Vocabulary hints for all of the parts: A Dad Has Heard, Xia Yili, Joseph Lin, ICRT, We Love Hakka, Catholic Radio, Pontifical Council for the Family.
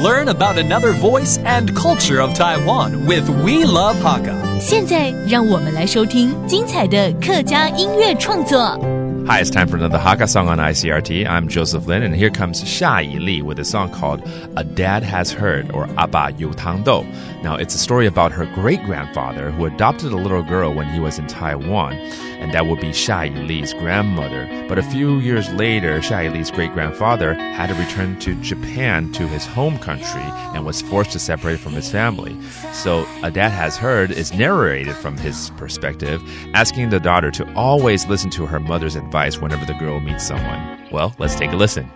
Learn about another voice and culture of Taiwan with We Love Hakka. 现在让我们来收听精彩的客家音乐创作。 Hi, it's time for another Hakka song on ICRT. I'm Joseph Lin, and here comes Xia Yili with a song called A Dad Has Heard, or Abba Yu Tang Dou. Now, it's a story about her great-grandfather who adopted a little girl when he was in Taiwan, and that would be Xia Yili's grandmother. But a few years later, Xia Yili's great-grandfather had to return to Japan, to his home country, and was forced to separate from his family. So A Dad Has Heard is narrated from his perspective, asking the daughter to always listen to her mother's advice whenever the girl meets someone. Well, let's take a listen.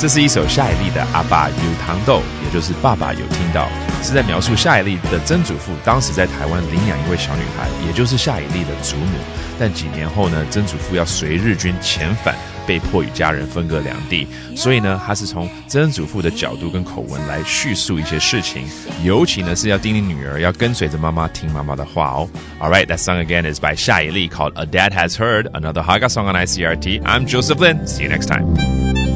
这是一首夏以利的阿爸有糖豆， 也就是爸爸有听到， 是在描述 夏以利的曾祖父 当时在台湾领养一位小女孩， 也就是夏以利的祖母。 但几年后呢， 曾祖父要随日军遣返， 被迫与家人分隔两地， 所以呢， 他是从曾祖父的角度跟口吻来叙述一些事情， 尤其呢， 是要叮咛女儿 要跟随着妈妈， 听妈妈的话哦。 Alright, that song again is by Xia Yili, called A Dad Has Heard, another Hakka song on ICRT. I'm Joseph Lin, see you next time.